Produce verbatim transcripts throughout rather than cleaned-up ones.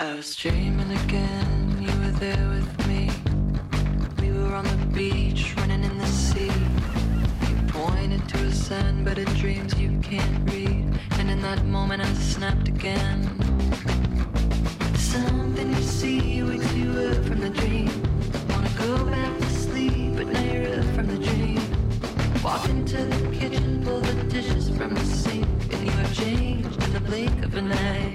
I was dreaming again, you were there with me. We were on the beach, running in the sea. You pointed to a sign, but in dreams you can't read. And in that moment I snapped again. Something you see wakes you up from the dream. Wanna go back to sleep, but now you're up from the dream. Walk into the kitchen, pull the dishes from the sink. And you have changed in the blink of an eye.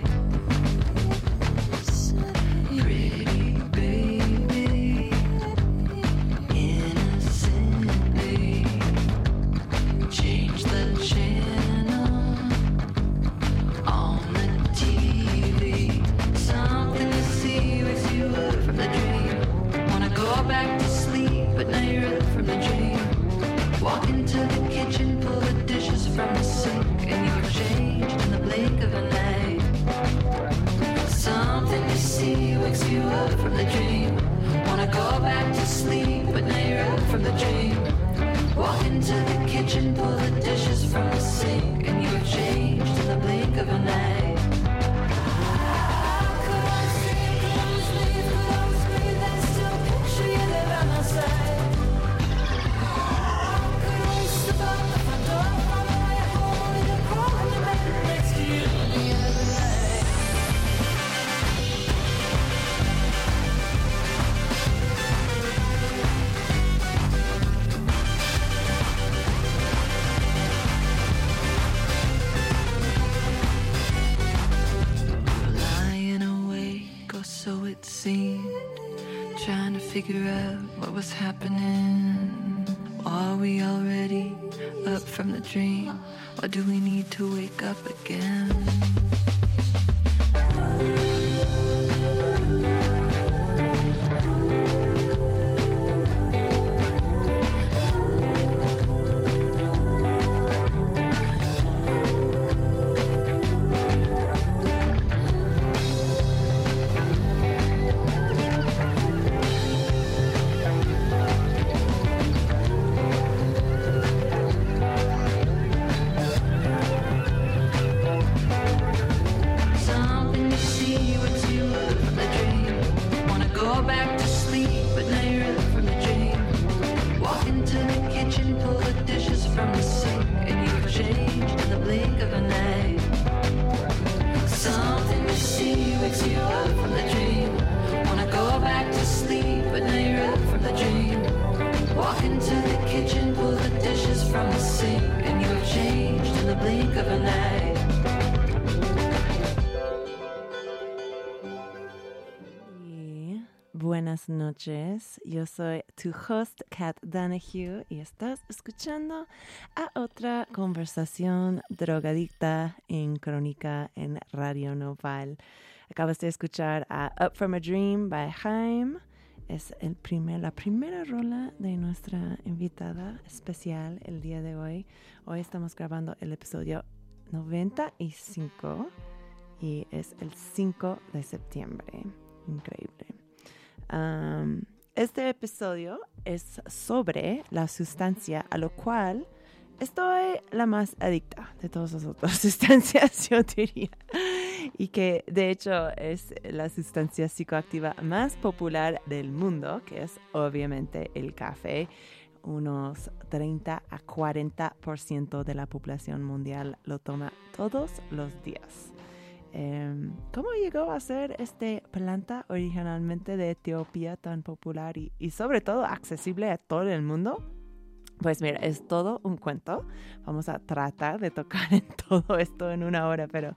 Figure out what was happening. Are we already up from the dream? Or do we need to wake up again? Buenas noches, yo soy tu host Kat Donohue y estás escuchando a otra conversación drogadicta en Crónica en Radio Nopal. Acabas de escuchar a Up From a Dream by Haim. Es el primer, la primera rola de nuestra invitada especial el día de hoy. Hoy estamos grabando el episodio noventa y cinco y es el cinco de septiembre. Increíble. Um, este episodio es sobre la sustancia a lo cual estoy la más adicta de todas las otras sustancias, yo diría. Y que de hecho es la sustancia psicoactiva más popular del mundo, que es obviamente el café. Unos treinta a cuarenta por ciento de la población mundial lo toma todos los días. ¿Cómo llegó a ser esta planta originalmente de Etiopía tan popular y, y sobre todo accesible a todo el mundo? Pues mira, es todo un cuento. Vamos a tratar de tocar en todo esto en una hora, pero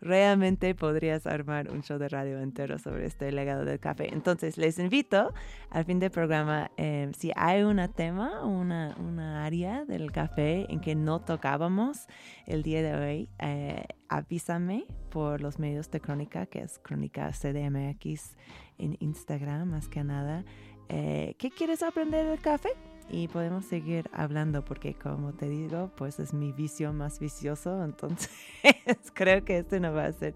realmente podrías armar un show de radio entero sobre este legado del café. Entonces, les invito al fin del programa, eh, si hay un tema, una, una área del café en que no tocábamos el día de hoy, eh, avísame por los medios de Crónica, que es Crónica C D M X en Instagram, más que nada. Eh, ¿Qué quieres aprender del café? Y podemos seguir hablando porque, como te digo, pues es mi vicio más vicioso. Entonces, creo que este no va a ser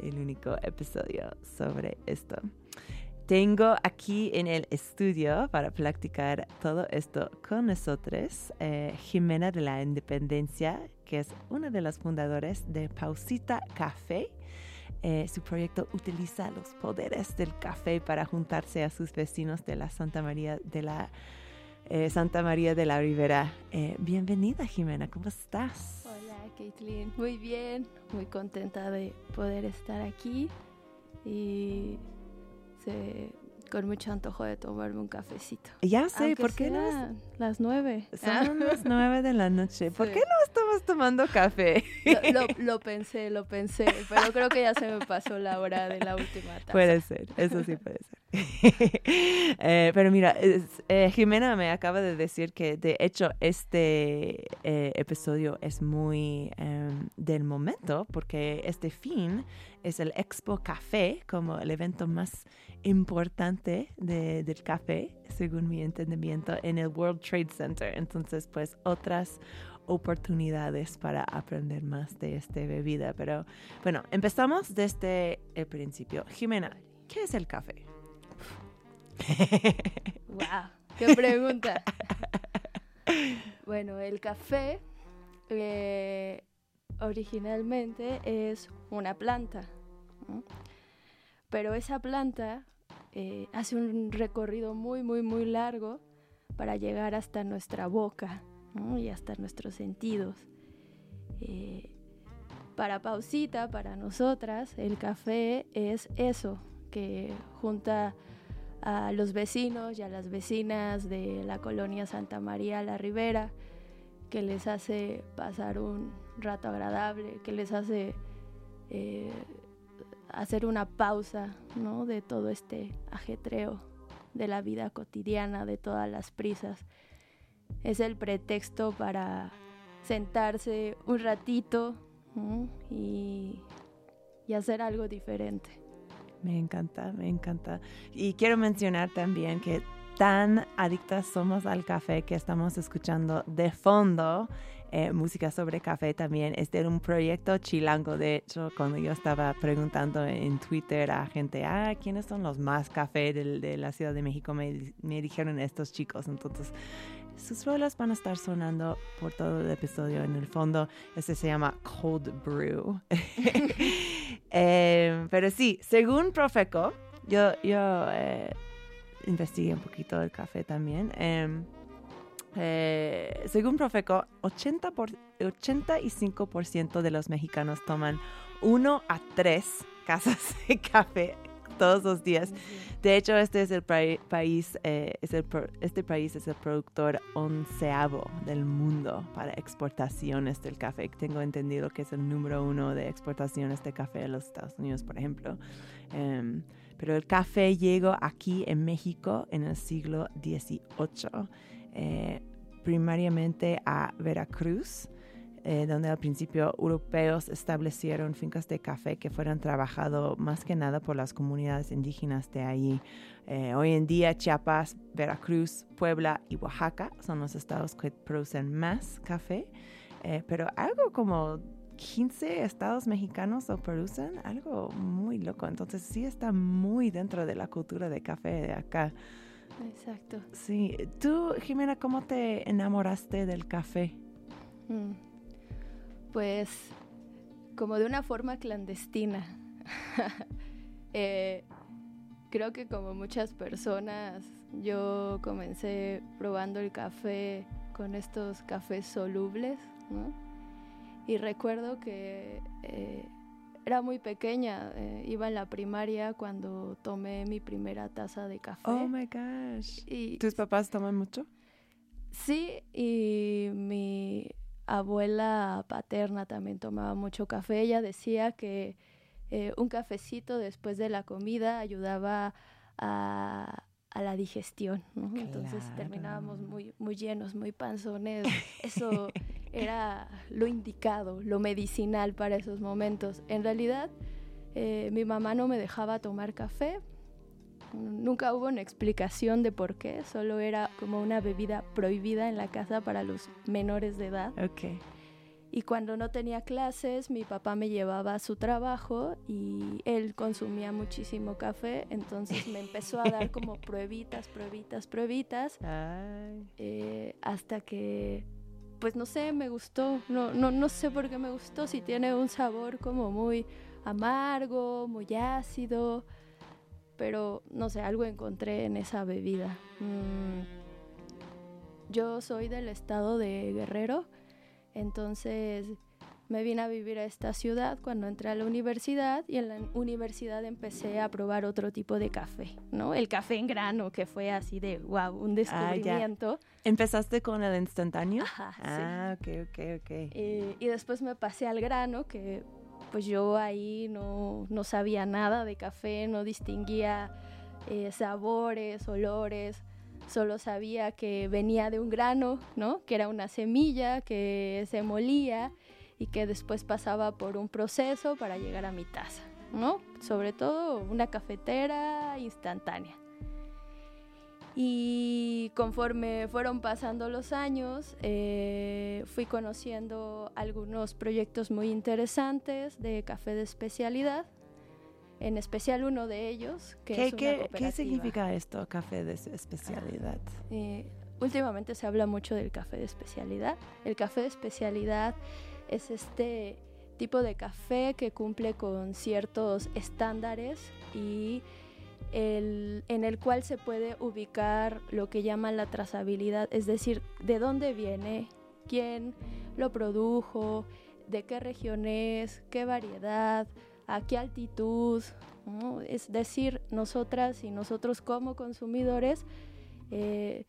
el único episodio sobre esto. Tengo aquí en el estudio para platicar todo esto con nosotros eh, Jimena de la Independencia, que es una de las fundadoras de Pausita Café. Eh, su proyecto utiliza los poderes del café para juntarse a sus vecinos de la Santa María de la, eh, Santa María de la Ribera. Eh, bienvenida, Jimena, ¿cómo estás? Hola, Caitlin. Muy bien, muy contenta de poder estar aquí y se... con mucho antojo de tomarme un cafecito. Ya sé, aunque ¿por qué no? Es... las nueve. Son ah. las nueve de la noche. ¿Por sí. qué no estabas tomando café? Lo, lo, lo pensé, lo pensé, pero creo que ya se me pasó la hora de la última taza. Puede ser, eso sí puede ser. eh, pero mira, es, eh, Jimena me acaba de decir que de hecho este eh, episodio es muy eh, del momento, porque este fin es el Expo Café, como el evento más importante de, del café, según mi entendimiento, en el World Trade Center. Entonces, pues otras oportunidades para aprender más de esta bebida. Pero bueno, empezamos desde el principio. Jimena, ¿qué es el café? ¡Wow! ¡Qué pregunta! Bueno, el café eh, originalmente es una planta, ¿no? Pero esa planta eh, hace un recorrido muy, muy, muy largo para llegar hasta nuestra boca, ¿no? Y hasta nuestros sentidos. Eh, para Pausita, para nosotras, el café es eso, que junta a los vecinos y a las vecinas de la colonia Santa María la Ribera, que les hace pasar un rato agradable, que les hace eh, hacer una pausa, ¿no? De todo este ajetreo de la vida cotidiana, de todas las prisas. Es el pretexto para sentarse un ratito, ¿no? y, y hacer algo diferente. Me encanta, me encanta. Y quiero mencionar también que tan adictas somos al café que estamos escuchando de fondo eh, música sobre café también. Este era un proyecto chilango. De hecho, cuando yo estaba preguntando en Twitter a gente, ah, ¿quiénes son los más café de, de la Ciudad de México? Me, me dijeron estos chicos. Entonces, sus rolas van a estar sonando por todo el episodio en el fondo. Este se llama Cold Brew. eh, pero sí, según Profeco, yo, yo eh, investigué un poquito del café también. Eh, eh, según Profeco, ochenta por, ochenta y cinco por ciento de los mexicanos toman uno a tres tazas de café todos los días. De hecho, este es el pra- país, eh, es el pro- este país es el productor onceavo del mundo para exportaciones del café. Tengo entendido que es el número uno de exportaciones de café a los Estados Unidos, por ejemplo. Um, pero el café llegó aquí en México en el siglo dieciocho, eh, primariamente a Veracruz, Eh, donde al principio europeos establecieron fincas de café que fueron trabajado más que nada por las comunidades indígenas de allí. Eh, hoy en día Chiapas, Veracruz, Puebla y Oaxaca son los estados que producen más café, eh, pero algo como quince estados mexicanos lo producen, algo muy loco. Entonces sí está muy dentro de la cultura de café de acá. Exacto. Sí. Tú, Jimena, ¿cómo te enamoraste del café? Mm. Pues como de una forma clandestina. eh, creo que como muchas personas, yo comencé probando el café con estos cafés solubles, ¿no? Y recuerdo que eh, era muy pequeña, eh, iba en la primaria cuando tomé mi primera taza de café. Oh my gosh. Y, ¿tus papás toman mucho? Sí, y mi abuela paterna también tomaba mucho café. Ella decía que eh, un cafecito después de la comida ayudaba a, a la digestión, ¿no? Claro. Entonces terminábamos muy, muy llenos, muy panzones. Eso era lo indicado, lo medicinal para esos momentos. En realidad, eh, mi mamá no me dejaba tomar café. Nunca hubo una explicación de por qué, solo era como una bebida prohibida en la casa para los menores de edad. Okay. Y cuando no tenía clases, mi papá me llevaba a su trabajo y él consumía muchísimo café, entonces me empezó a dar como pruebitas, pruebitas, pruebitas, eh, hasta que, pues no sé, me gustó, no, no, no sé por qué me gustó, si tiene un sabor como muy amargo, muy ácido, pero no sé, algo encontré en esa bebida. Mm. Yo soy del estado de Guerrero, entonces me vine a vivir a esta ciudad cuando entré a la universidad, y en la universidad empecé a probar otro tipo de café, ¿no? El café en grano, que fue así de wow, un descubrimiento. Ah, ¿empezaste con el instantáneo? Ajá, ah, sí. ok, ok, ok. Y, y después me pasé al grano, que pues yo ahí no, no sabía nada de café, no distinguía eh, sabores, olores, solo sabía que venía de un grano, ¿no? Que era una semilla que se molía y que después pasaba por un proceso para llegar a mi taza, ¿no? Sobre todo una cafetera instantánea. Y conforme fueron pasando los años, eh, fui conociendo algunos proyectos muy interesantes de café de especialidad, en especial uno de ellos, que ¿Qué, es una qué, cooperativa. ¿Qué significa esto, café de especialidad? Eh, últimamente se habla mucho del café de especialidad. El café de especialidad es este tipo de café que cumple con ciertos estándares y el, en el cual se puede ubicar lo que llaman la trazabilidad, es decir, de dónde viene, quién lo produjo, de qué región es, qué variedad, a qué altitud, ¿no? Es decir, nosotras y nosotros como consumidores eh,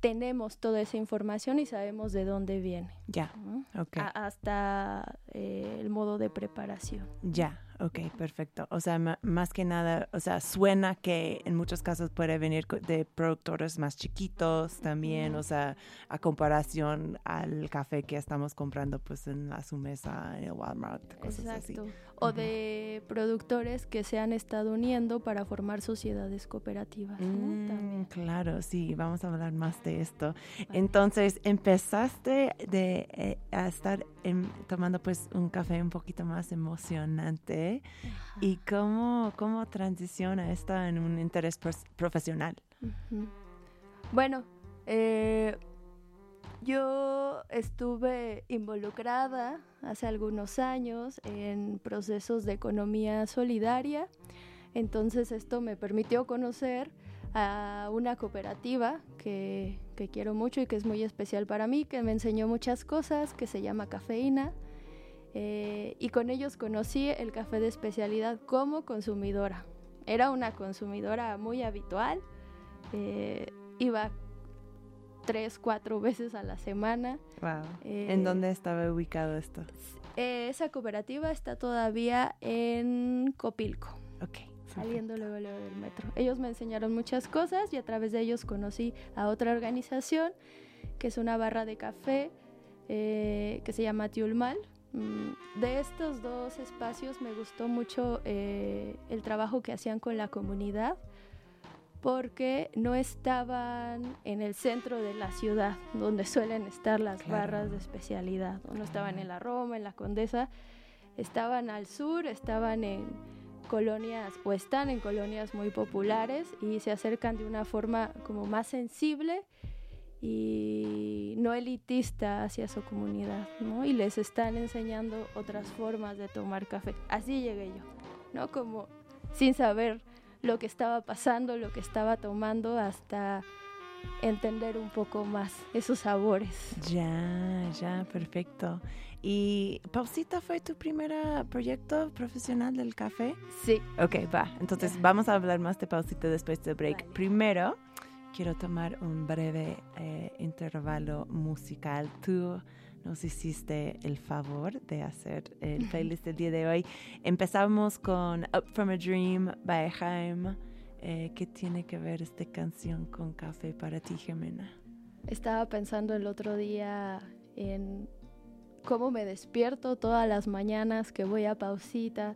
tenemos toda esa información y sabemos de dónde viene. Ya, ¿no? Ok. A, hasta eh, el modo de preparación. Ya, ok, perfecto. O sea, ma, más que nada, o sea, suena que en muchos casos puede venir de productores más chiquitos también, mm. o sea, a comparación al café que estamos comprando pues en la Sumesa, en el Walmart, cosas Exacto. así. Exacto. O uh-huh. de productores que se han estado uniendo para formar sociedades cooperativas, mm, ¿no? También. Claro, sí, vamos a hablar más de esto. Vale. Entonces, empezaste de, eh, a estar en, tomando pues un café un poquito más emocionante. Ajá. ¿Y cómo, cómo transiciona esto en un interés pros- profesional? Uh-huh. Bueno, eh, yo estuve involucrada hace algunos años en procesos de economía solidaria, entonces esto me permitió conocer a una cooperativa que, que quiero mucho y que es muy especial para mí, que me enseñó muchas cosas, que se llama Cafeína, eh, y con ellos conocí el café de especialidad como consumidora. Era una consumidora muy habitual, eh, iba tres, cuatro veces a la semana. Wow. Eh, ¿En dónde estaba ubicado esto? Eh, esa cooperativa está todavía en Copilco. Ok. Saliendo luego, luego del metro. Ellos me enseñaron muchas cosas y a través de ellos conocí a otra organización que es una barra de café eh, que se llama Tiulmal. Mm, de estos dos espacios me gustó mucho eh, el trabajo que hacían con la comunidad, porque no estaban en el centro de la ciudad, donde suelen estar las claro. barras de especialidad. No estaban en la Roma, en la Condesa, estaban al sur, estaban en colonias o están en colonias muy populares y se acercan de una forma como más sensible y no elitista hacia su comunidad, ¿no? Y les están enseñando otras formas de tomar café. Así llegué yo, ¿no? Como sin saber lo que estaba pasando, lo que estaba tomando, hasta entender un poco más esos sabores. Ya, ya, perfecto. ¿Y Pausita fue tu primer proyecto profesional del café? Sí. Ok, va. Entonces ya. Vamos a hablar más de Pausita después del break. Vale. Primero, quiero tomar un breve eh, intervalo musical. Tú nos hiciste el favor de hacer el playlist del día de hoy. Empezamos con Up From a Dream by Haim. Eh, ¿Qué tiene que ver esta canción con café para ti, Jimena? Estaba pensando el otro día en cómo me despierto todas las mañanas que voy a Pausita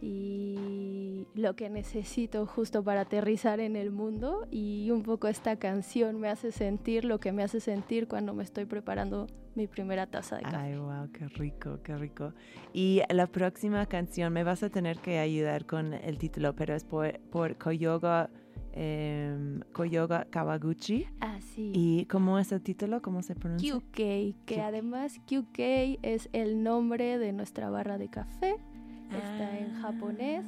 y lo que necesito justo para aterrizar en el mundo, y un poco esta canción me hace sentir lo que me hace sentir cuando me estoy preparando mi primera taza de café. Ay, wow, qué rico, qué rico. Y la próxima canción me vas a tener que ayudar con el título, pero es por, por Koyoga, eh, Koyoga Kawaguchi. Ah, sí. ¿Y cómo es el título? ¿Cómo se pronuncia? Q K, que Q K. Además Q K es el nombre de nuestra barra de café. ah. está en japonés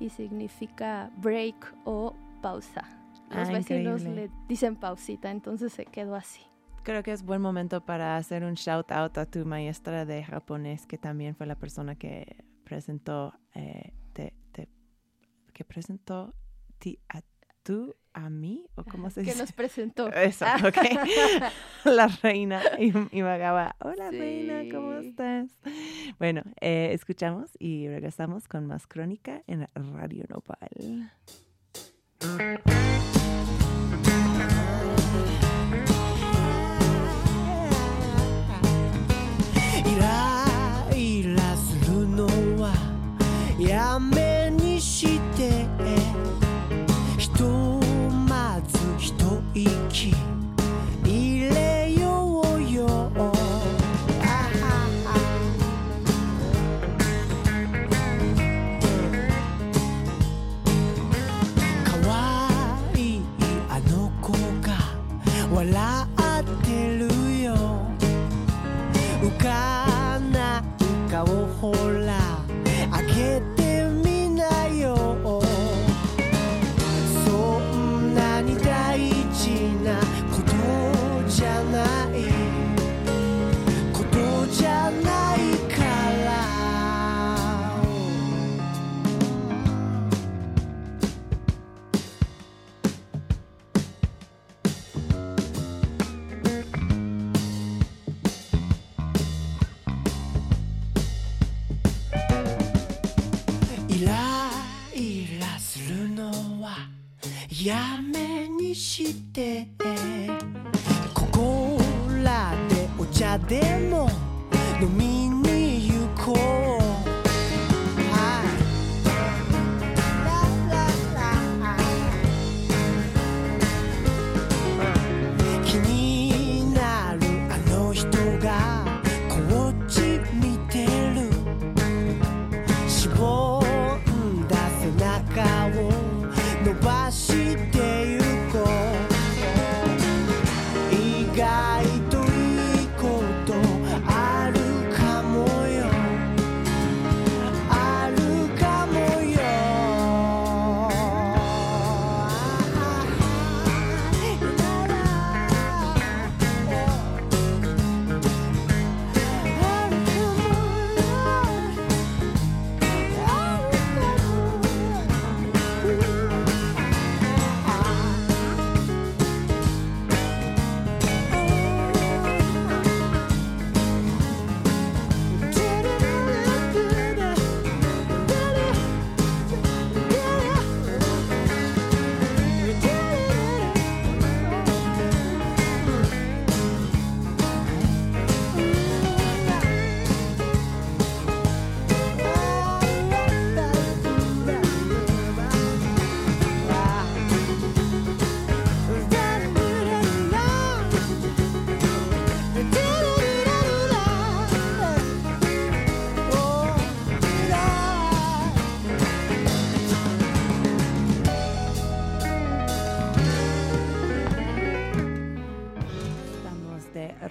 y significa break o pausa. Los ah, vecinos increíble. Le dicen pausita, entonces se quedó así. Creo que es buen momento para hacer un shout out a tu maestra de japonés, que también fue la persona que presentó eh, te, te, que presentó ti, a tú a mí, o cómo se dice, que nos presentó. Eso, okay. La reina Imagawa. Hola, sí. Reina, ¿cómo estás? Bueno, eh, escuchamos y regresamos con más Crónica en Radio Nopal.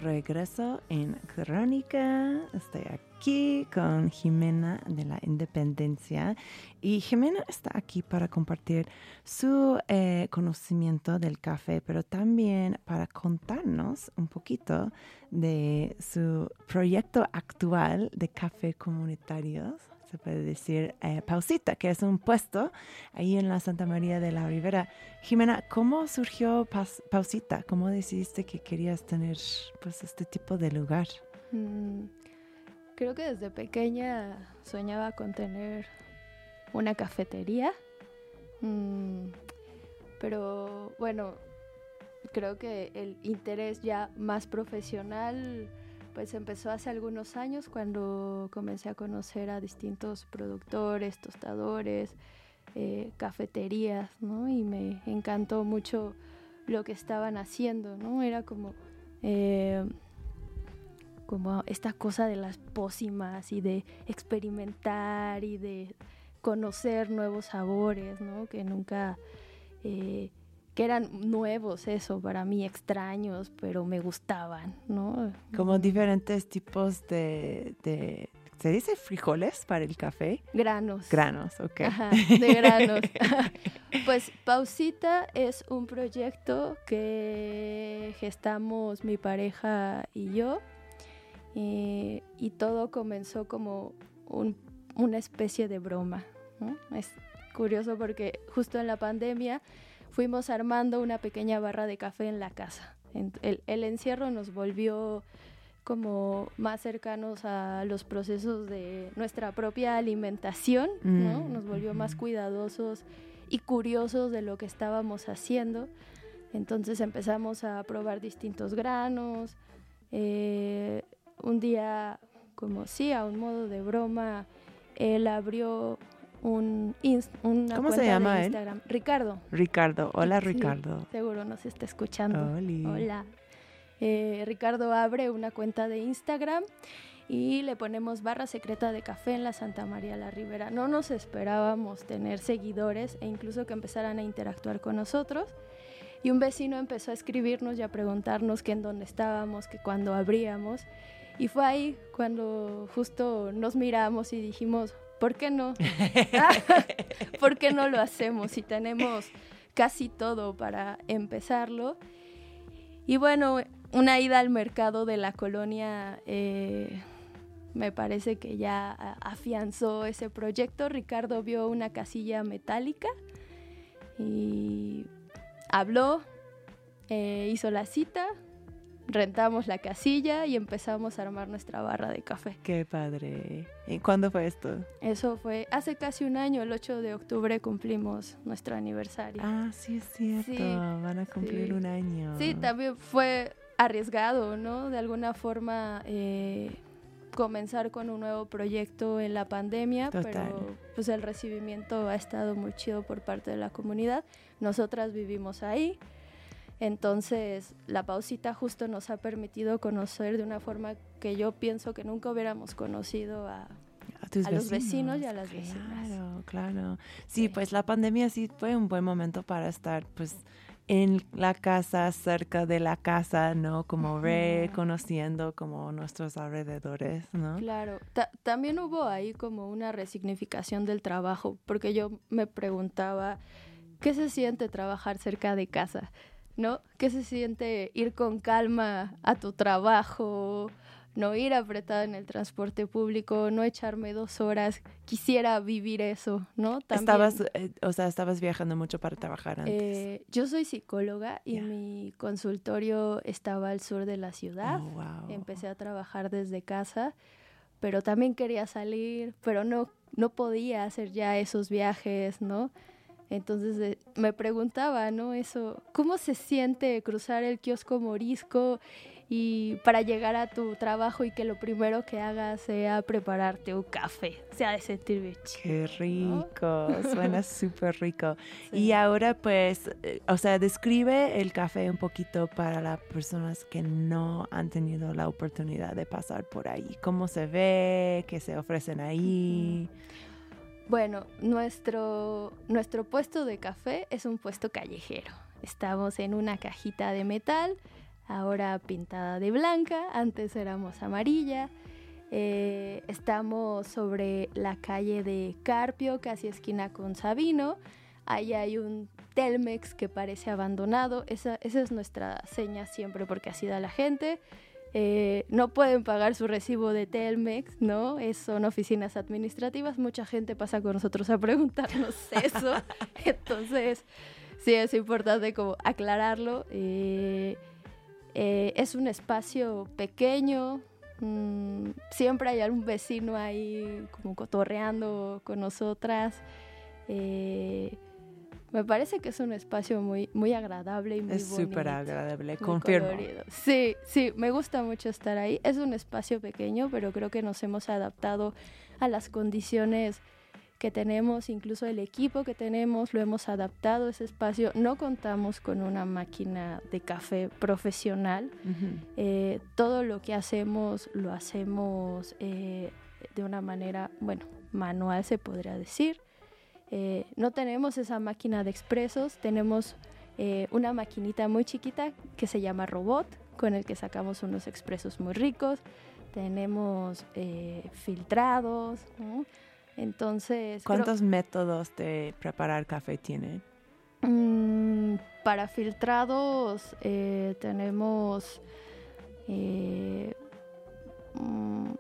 Regreso en Crónica. Estoy aquí con Jimena de la Independencia y Jimena está aquí para compartir su eh, conocimiento del café, pero también para contarnos un poquito de su proyecto actual de café comunitarios. Se puede decir eh, Pausita, que es un puesto ahí en la Santa María de la Ribera. Jimena, ¿cómo surgió Pas- Pausita? ¿Cómo decidiste que querías tener pues, este tipo de lugar? Mm, creo que desde pequeña soñaba con tener una cafetería. Mm, pero bueno, creo que el interés ya más profesional pues empezó hace algunos años cuando comencé a conocer a distintos productores, tostadores, eh, cafeterías, ¿no? Y me encantó mucho lo que estaban haciendo, ¿no? Era como, eh, como esta cosa de las pócimas y de experimentar y de conocer nuevos sabores, ¿no? Que nunca... Eh, que eran nuevos, eso, para mí extraños, pero me gustaban, ¿no? Como diferentes tipos de, de ¿Se dice frijoles para el café? Granos. Granos, ok. Ajá, de granos. Pues Pausita es un proyecto que gestamos mi pareja y yo. Eh, y todo comenzó como un, una especie de broma, ¿no? Es curioso porque justo en la pandemia fuimos armando una pequeña barra de café en la casa. El, el encierro nos volvió como más cercanos a los procesos de nuestra propia alimentación, ¿no? Mm. Nos volvió más cuidadosos y curiosos de lo que estábamos haciendo. Entonces empezamos a probar distintos granos. Eh, un día, como sí, a un modo de broma, él abrió un inst- una ¿Cómo cuenta se llama de Instagram. Él? Ricardo. Ricardo. Hola, Ricardo. Sí, seguro nos está escuchando. Oli. Hola. Eh, Ricardo abre una cuenta de Instagram y le ponemos barra secreta de café en la Santa María la Ribera. No nos esperábamos tener seguidores e incluso que empezaran a interactuar con nosotros. Y un vecino empezó a escribirnos y a preguntarnos que en dónde estábamos, que cuándo abríamos. Y fue ahí cuando justo nos miramos y dijimos, ¿por qué no? ¿Por qué no lo hacemos si tenemos casi todo para empezarlo? Y bueno, una ida al mercado de la colonia eh, me parece que ya afianzó ese proyecto. Ricardo vio una casilla metálica y habló, eh, hizo la cita, rentamos la casilla y empezamos a armar nuestra barra de café. ¡Qué padre! ¿Y cuándo fue esto? Eso fue hace casi un año, el ocho de octubre cumplimos nuestro aniversario. Ah, sí, es cierto, sí, van a cumplir sí. un año. Sí, también fue arriesgado, ¿no? De alguna forma eh, comenzar con un nuevo proyecto en la pandemia, Total. pero pues el recibimiento ha estado muy chido por parte de la comunidad. Nosotras vivimos ahí. Entonces, la pausita justo nos ha permitido conocer de una forma que yo pienso que nunca hubiéramos conocido a, a, tus a vecinos, los vecinos y a las claro, vecinas. Claro, claro. Sí, sí, pues la pandemia sí fue un buen momento para estar pues en la casa, cerca de la casa, ¿no? Como uh-huh. reconociendo como nuestros alrededores, ¿no? Claro. Ta- también hubo ahí como una resignificación del trabajo, porque yo me preguntaba, ¿qué se siente trabajar cerca de casa? ¿No? ¿Qué se siente ir con calma a tu trabajo, no ir apretada en el transporte público, no echarme dos horas? Quisiera vivir eso, ¿no? También, estabas, eh, o sea, estabas viajando mucho para trabajar antes. Eh, yo soy psicóloga y yeah. mi consultorio estaba al sur de la ciudad. Oh, wow. Empecé a trabajar desde casa, pero también quería salir, pero no, no podía hacer ya esos viajes, ¿no? Entonces de, me preguntaba, ¿no? Eso, ¿cómo se siente cruzar el kiosco Morisco y para llegar a tu trabajo y que lo primero que hagas sea prepararte un café? Se ha de sentir bien chido. ¡Qué rico! ¿No? Suena súper rico. Sí. Y ahora, pues, o sea, describe el café un poquito para las personas que no han tenido la oportunidad de pasar por ahí. ¿Cómo se ve? ¿Qué se ofrecen ahí? Mm. Bueno, nuestro, nuestro puesto de café es un puesto callejero. Estamos en una cajita de metal, ahora pintada de blanca, antes éramos amarilla. Eh, estamos sobre la calle de Carpio, casi esquina con Sabino. Ahí hay un Telmex que parece abandonado. Esa, esa es nuestra seña siempre porque así da la gente. Eh, no pueden pagar su recibo de Telmex, ¿no? Es, son oficinas administrativas. Mucha gente pasa con nosotros a preguntarnos eso. Entonces, sí, es importante como aclararlo. Eh, eh, es un espacio pequeño. Mm, siempre hay algún vecino ahí como cotorreando con nosotras. Eh... Me parece que es un espacio muy, muy agradable y muy es bonito. Es súper agradable, confirmo. Colorido. Sí, sí, me gusta mucho estar ahí. Es un espacio pequeño, pero creo que nos hemos adaptado a las condiciones que tenemos, incluso el equipo que tenemos, lo hemos adaptado a ese espacio. No contamos con una máquina de café profesional. Uh-huh. Eh, todo lo que hacemos, lo hacemos eh, de una manera, bueno, manual se podría decir. Eh, no tenemos esa máquina de expresos, tenemos eh, una maquinita muy chiquita que se llama robot, con el que sacamos unos expresos muy ricos. tenemos eh, filtrados, ¿no? Entonces... ¿Cuántos creo, métodos de preparar café tienen? Para filtrados eh, tenemos eh,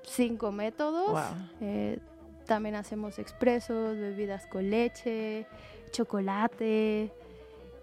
cinco métodos. Wow. Eh, también hacemos expresos, bebidas con leche, chocolate.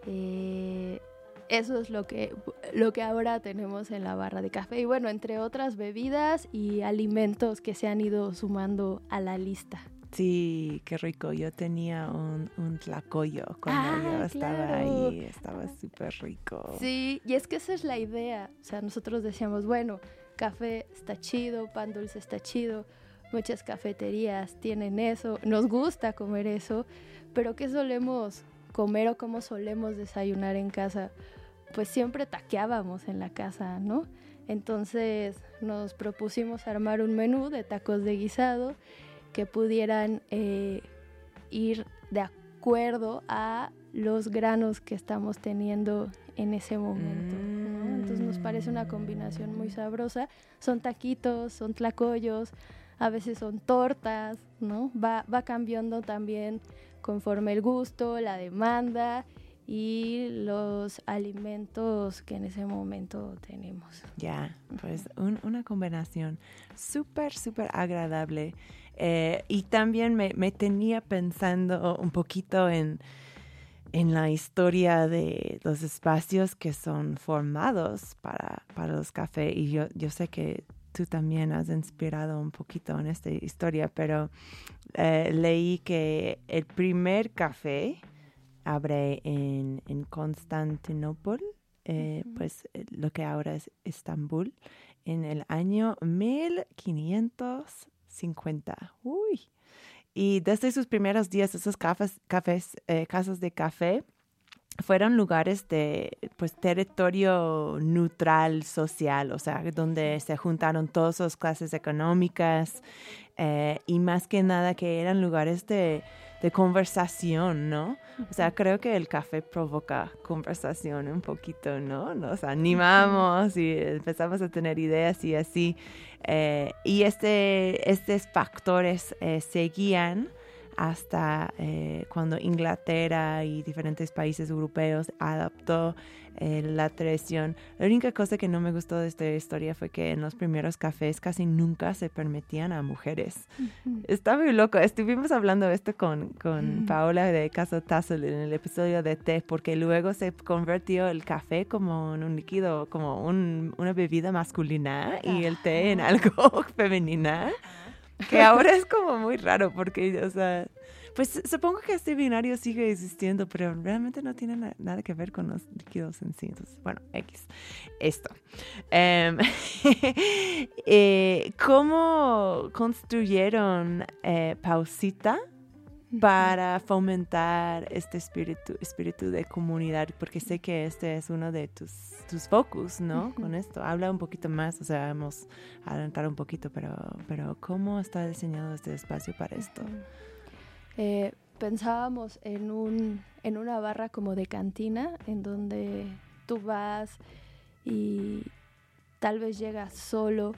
Eh, eso es lo que, lo que ahora tenemos en la barra de café. Y bueno, entre otras bebidas y alimentos que se han ido sumando a la lista. Sí, qué rico. Yo tenía un, un tlacoyo cuando ah, yo estaba claro. ahí. Estaba súper rico. Sí, y es que esa es la idea. O sea, nosotros decíamos, bueno, café está chido, pan dulce está chido, muchas cafeterías tienen eso, nos gusta comer eso, pero ¿qué solemos comer o cómo solemos desayunar en casa? Pues siempre taqueábamos en la casa, ¿no? Entonces nos propusimos armar un menú de tacos de guisado que pudieran eh, ir de acuerdo a los granos que estamos teniendo en ese momento, ¿no? Entonces nos parece una combinación muy sabrosa. Son taquitos, son tlacoyos, a veces son tortas, ¿no? Va, va cambiando también conforme el gusto, la demanda y los alimentos que en ese momento tenemos. Ya, pues un, una combinación súper, súper agradable. Eh, y también me, me tenía pensando un poquito en, en la historia de los espacios que son formados para, para los cafés. Y yo, yo sé que tú también has inspirado un poquito en esta historia, pero eh, leí que el primer café abre en, en Constantinopla, eh, uh-huh. pues lo que ahora es Estambul, en el año mil quinientos cincuenta. Uy. Y desde sus primeros días, esos cafés, cafés, eh, casas de café fueron lugares de pues, territorio neutral social, o sea, donde se juntaron todas las clases económicas eh, y más que nada que eran lugares de, de conversación, ¿no? O sea, creo que el café provoca conversación un poquito, ¿no? Nos animamos y empezamos a tener ideas y así. Eh, y este, estos factores eh, seguían hasta eh, cuando Inglaterra y diferentes países europeos adaptó eh, la tradición. La única cosa que no me gustó de esta historia fue que en los primeros cafés casi nunca se permitían a mujeres. Uh-huh. Está muy loco. Estuvimos hablando esto con, con uh-huh. Paola de Casa Tassel en el episodio de té, porque luego se convirtió el café como en un líquido, como un, una bebida masculina uh-huh. y el té en algo femenina. Que ahora es como muy raro porque, o sea, pues supongo que este binario sigue existiendo, pero realmente no tiene na- nada que ver con los líquidos en sí. Entonces, bueno, X. Esto. Um, eh, ¿Cómo construyeron eh, Pausita para fomentar este espíritu, espíritu de comunidad? Porque sé que este es uno de tus, tus focus, ¿no? Uh-huh. Con esto. Habla un poquito más, o sea, hemos adelantado un poquito, pero, pero ¿cómo está diseñado este espacio para esto? Uh-huh. Eh, pensábamos en, un, en una barra como de cantina, en donde tú vas y tal vez llegas solo,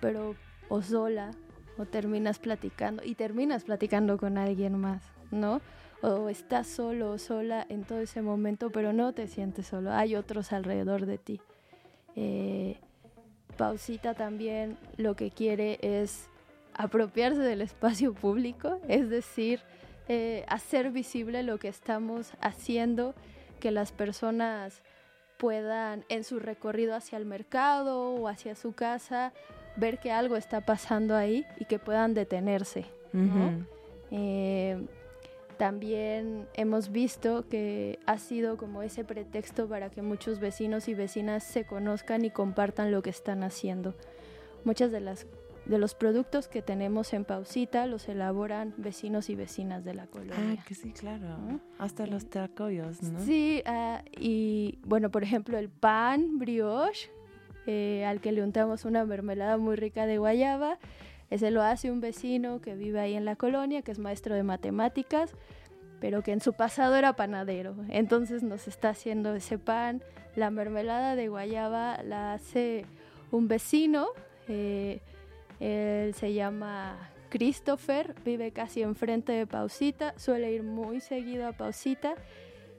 pero o sola, o terminas platicando, y terminas platicando con alguien más, ¿no? O estás solo o sola en todo ese momento, pero no te sientes solo, hay otros alrededor de ti. Eh, Pausita también lo que quiere es apropiarse del espacio público, es decir, eh, hacer visible lo que estamos haciendo, que las personas puedan, en su recorrido hacia el mercado o hacia su casa, ver que algo está pasando ahí y que puedan detenerse, ¿no? Uh-huh. Eh, también hemos visto que ha sido como ese pretexto para que muchos vecinos y vecinas se conozcan y compartan lo que están haciendo. Muchas de las de los productos que tenemos en Pausita los elaboran vecinos y vecinas de la colonia. Ah, que sí, claro. ¿No? Hasta eh, los tlacoyos, ¿no? Sí, uh, y bueno, por ejemplo, el pan brioche, Eh, al que le untamos una mermelada muy rica de guayaba. Ese lo hace un vecino que vive ahí en la colonia, que es maestro de matemáticas, pero que en su pasado era panadero. Entonces nos está haciendo ese pan. La mermelada de guayaba la hace un vecino eh, Él se llama Christopher, vive casi enfrente de Pausita, suele ir muy seguido a Pausita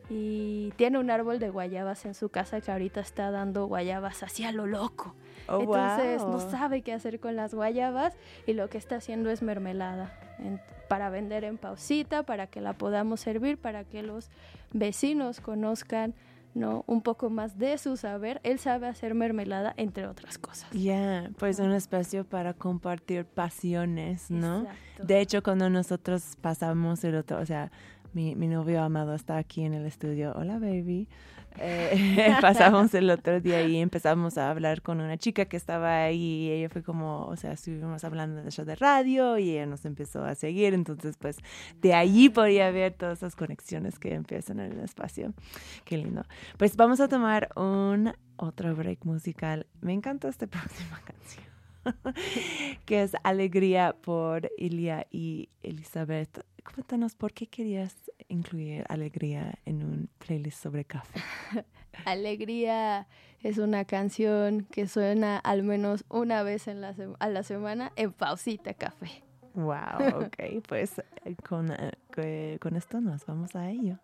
y tiene un árbol de guayabas en su casa que ahorita está dando guayabas hacia lo loco. Oh, entonces wow. no sabe qué hacer con las guayabas y lo que está haciendo es mermelada en, para vender en Pausita, para que la podamos servir, para que los vecinos conozcan, ¿no?, un poco más de su saber. Él sabe hacer mermelada, entre otras cosas. Ya, yeah, pues un espacio para compartir pasiones, ¿no? Exacto. De hecho, cuando nosotros pasamos el otro, o sea, mi, mi novio Amado está aquí en el estudio. Hola, baby. Eh, pasamos el otro día y empezamos a hablar con una chica que estaba ahí. Y ella fue como, o sea, estuvimos hablando de show de radio y ella nos empezó a seguir. Entonces, pues, de allí podía ver todas esas conexiones que empiezan en el espacio. Qué lindo. Pues vamos a tomar un otro break musical. Me encanta esta próxima canción, que es Alegría por Ilia y Elizabeth. Cuéntanos, ¿por qué querías incluir Alegría en un playlist sobre café? Alegría es una canción que suena al menos una vez en la se- a la semana en Pausita Café. Wow, ok, pues con, con esto nos vamos a ello.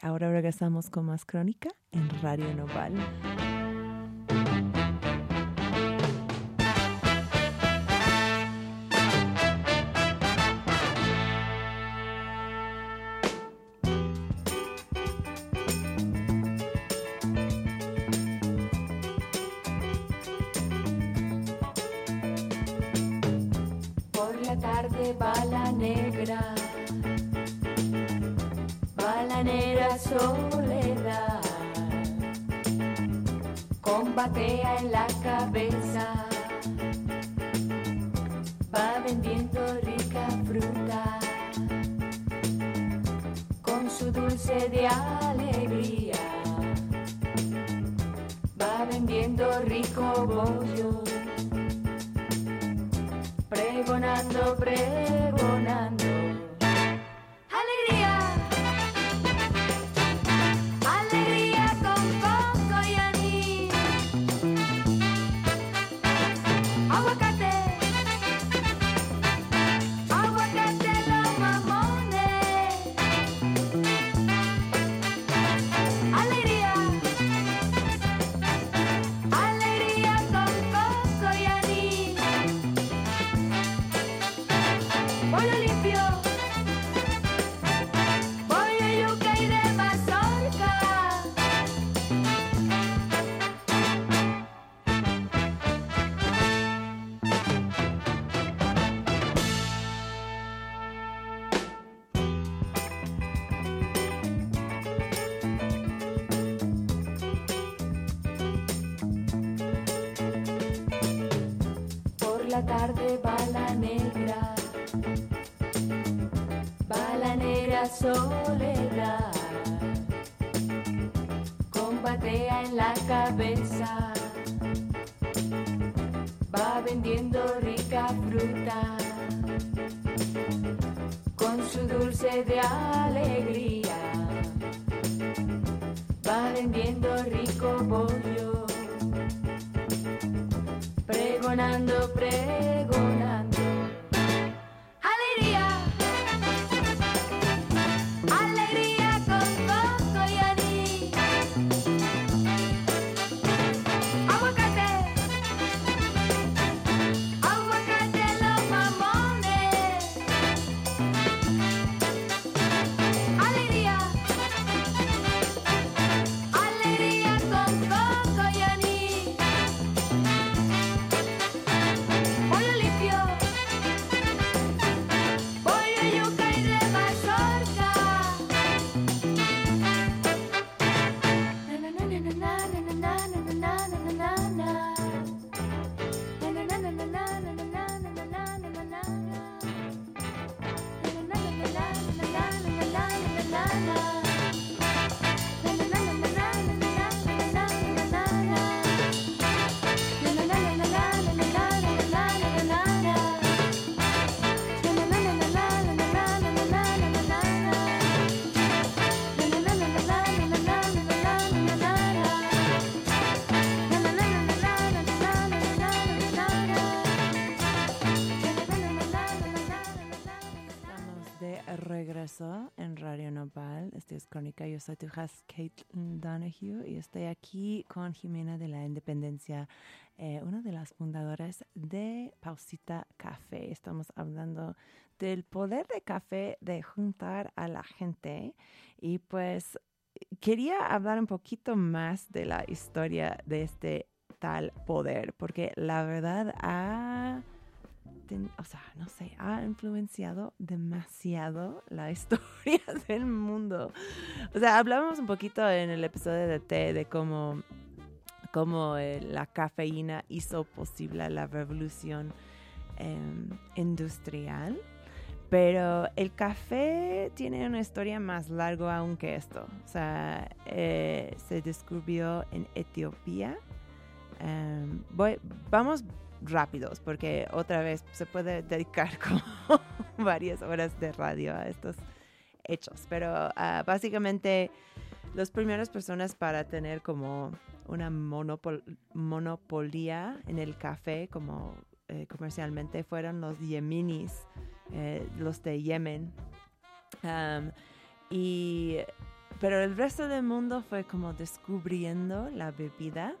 Ahora regresamos con más Crónica en Radio Nopal. Bala negra, balanera soledad, con batea en la cabeza, va vendiendo rica fruta, con su dulce de alegría, va vendiendo rico bollo. Pregonando, pregonando. Alegría, alegría con coco y anís. Aguacate, aguacate los mamones. Alegría, alegría con coco y anís. ¡Pollo limpio! ¡Pollo, yuca y de mazorca! Por la tarde va la negra, balanera soledad, con batea en la cabeza, va vendiendo rica fruta, con su dulce de alegría, va vendiendo rico bollo, pregonando, pregonando. Alegría, regreso en Radio Nopal. Este es Crónica. Yo soy tu host, Kat Donohue, y estoy aquí con Jimena de la Independencia, eh, una de las fundadoras de Pausita Café. Estamos hablando del poder de café de juntar a la gente. Y pues quería hablar un poquito más de la historia de este tal poder, porque la verdad ha... Ten, o sea, no sé, ha influenciado demasiado la historia del mundo. O sea, hablábamos un poquito en el episodio de té de cómo, cómo eh, la cafeína hizo posible la revolución eh, industrial, pero el café tiene una historia más larga aún que esto. O sea, eh, se descubrió en Etiopía. Um, voy, vamos... rápidos, porque otra vez se puede dedicar como varias horas de radio a estos hechos, pero uh, básicamente las primeras personas para tener como una monopol- monopolía en el café como eh, comercialmente fueron los yemeníes, eh, los de Yemen, um, y pero el resto del mundo fue como descubriendo la bebida.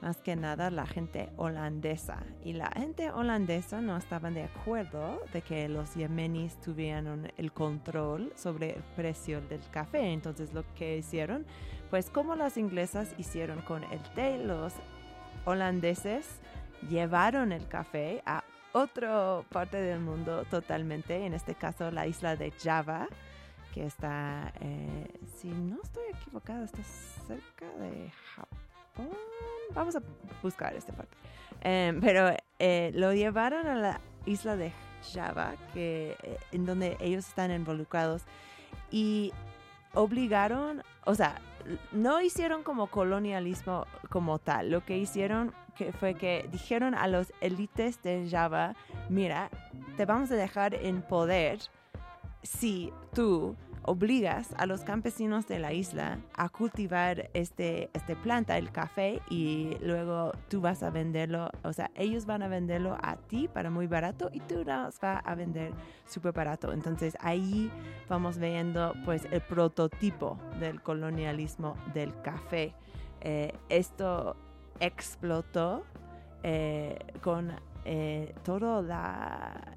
Más que nada la gente holandesa. Y la gente holandesa no estaban de acuerdo de que los yemeníes tuvieran el control sobre el precio del café. Entonces lo que hicieron, pues como las inglesas hicieron con el té, los holandeses llevaron el café a otra parte del mundo totalmente. En este caso la isla de Java, que está, eh, si no estoy equivocada, está cerca de Japón. Vamos a buscar esta parte. Um, pero eh, lo llevaron a la isla de Java, que, eh, en donde ellos están involucrados, y obligaron, o sea, no hicieron como colonialismo como tal. Lo que hicieron que fue que dijeron a los élites de Java, mira, te vamos a dejar en poder si tú obligas a los campesinos de la isla a cultivar este, este planta, el café, y luego tú vas a venderlo, o sea, ellos van a venderlo a ti para muy barato y tú nos vas a vender súper barato. Entonces, ahí vamos viendo pues el prototipo del colonialismo del café. Eh, esto explotó eh, con eh, toda la...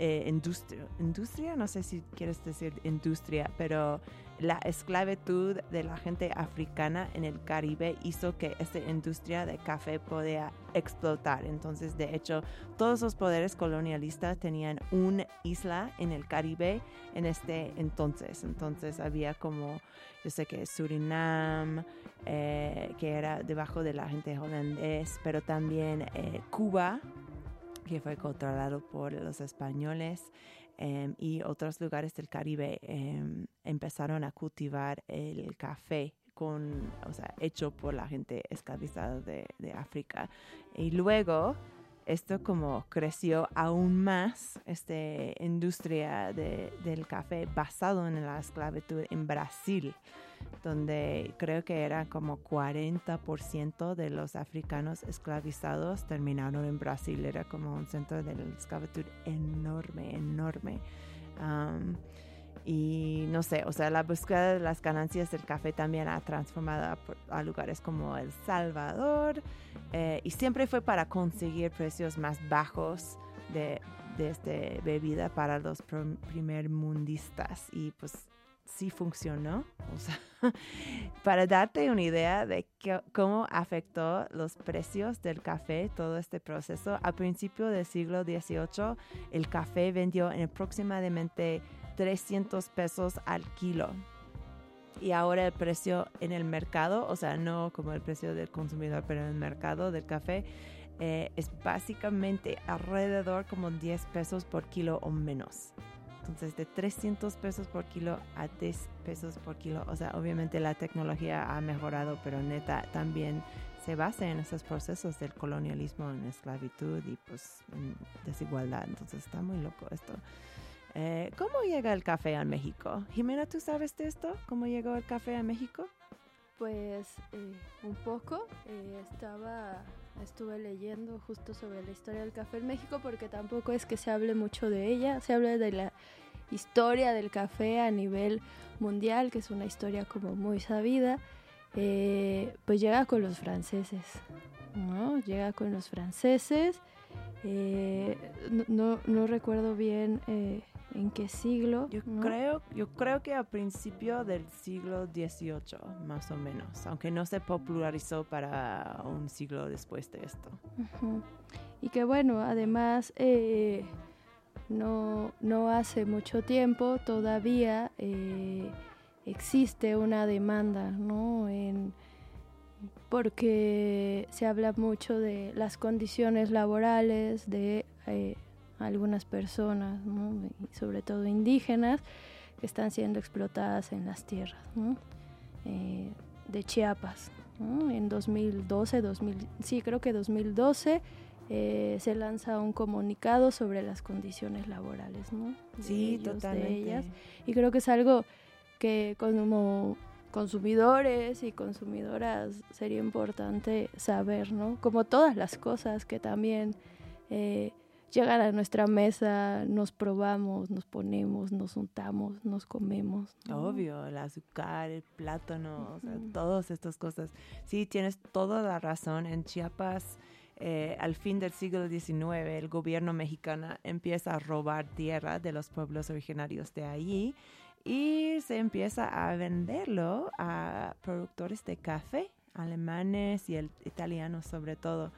Eh, industria, industria, no sé si quieres decir industria, pero la esclavitud de la gente africana en el Caribe hizo que esta industria de café podía explotar. Entonces, de hecho, todos los poderes colonialistas tenían una isla en el Caribe en este entonces. Entonces, había como, yo sé que Surinam, eh, que era debajo de la gente holandés, pero también eh, Cuba, que fue controlado por los españoles, eh, y otros lugares del Caribe eh, empezaron a cultivar el café con, o sea, hecho por la gente esclavizada de, de África. Y luego esto como creció aún más, esta industria de, del café basado en la esclavitud en Brasil, donde creo que era como cuarenta por ciento de los africanos esclavizados terminaron en Brasil. Era como un centro de la esclavitud enorme, enorme. Um, y no sé, o sea, la búsqueda de las ganancias del café también ha transformado a, a lugares como El Salvador, eh, y siempre fue para conseguir precios más bajos de, de esta bebida para los primermundistas, y pues sí funcionó. O sea, para darte una idea de que, cómo afectó los precios del café todo este proceso, a principios del siglo dieciocho el café vendió en aproximadamente trescientos pesos al kilo, y ahora el precio en el mercado, o sea, no como el precio del consumidor, pero en el mercado del café, eh, es básicamente alrededor como diez pesos por kilo o menos. Entonces, de trescientos pesos por kilo a diez pesos por kilo. O sea, obviamente la tecnología ha mejorado, pero neta también se basa en esos procesos del colonialismo, en esclavitud y pues en desigualdad. Entonces, está muy loco esto. Eh, ¿Cómo llega el café a México? Jimena, ¿tú sabes de esto? ¿Cómo llegó el café a México? Pues eh, un poco. Eh, estaba... Estuve leyendo justo sobre la historia del café en México, porque tampoco es que se hable mucho de ella. Se habla de la historia del café a nivel mundial, que es una historia como muy sabida, eh, pues llega con los franceses, ¿no? Llega con los franceses, eh, no, no recuerdo bien eh, en qué siglo. Yo, ¿no? creo, yo creo que al principio del siglo dieciocho, más o menos, aunque no se popularizó para un siglo después de esto. Uh-huh. Y que bueno, además... Eh, No, no hace mucho tiempo todavía eh, existe una demanda, ¿no? En, porque se habla mucho de las condiciones laborales de eh, algunas personas, ¿no? Y sobre todo indígenas, que están siendo explotadas en las tierras, ¿no? eh, de Chiapas, ¿no? En dos mil doce, dos mil, sí, creo que dos mil doce... Eh, se lanza un comunicado sobre las condiciones laborales, ¿no? De sí, ellos, totalmente. De ellas. Y creo que es algo que como consumidores y consumidoras sería importante saber, ¿no? Como todas las cosas que también eh, llegan a nuestra mesa, nos probamos, nos ponemos, nos untamos, nos comemos, ¿no? Obvio, el azúcar, el plátano, uh-huh. O sea, todas estas cosas. Sí, tienes toda la razón. En Chiapas... Eh, al fin del siglo diecinueve, el gobierno mexicano empieza a robar tierra de los pueblos originarios de allí y se empieza a venderlo a productores de café, alemanes y el, italianos sobre todo.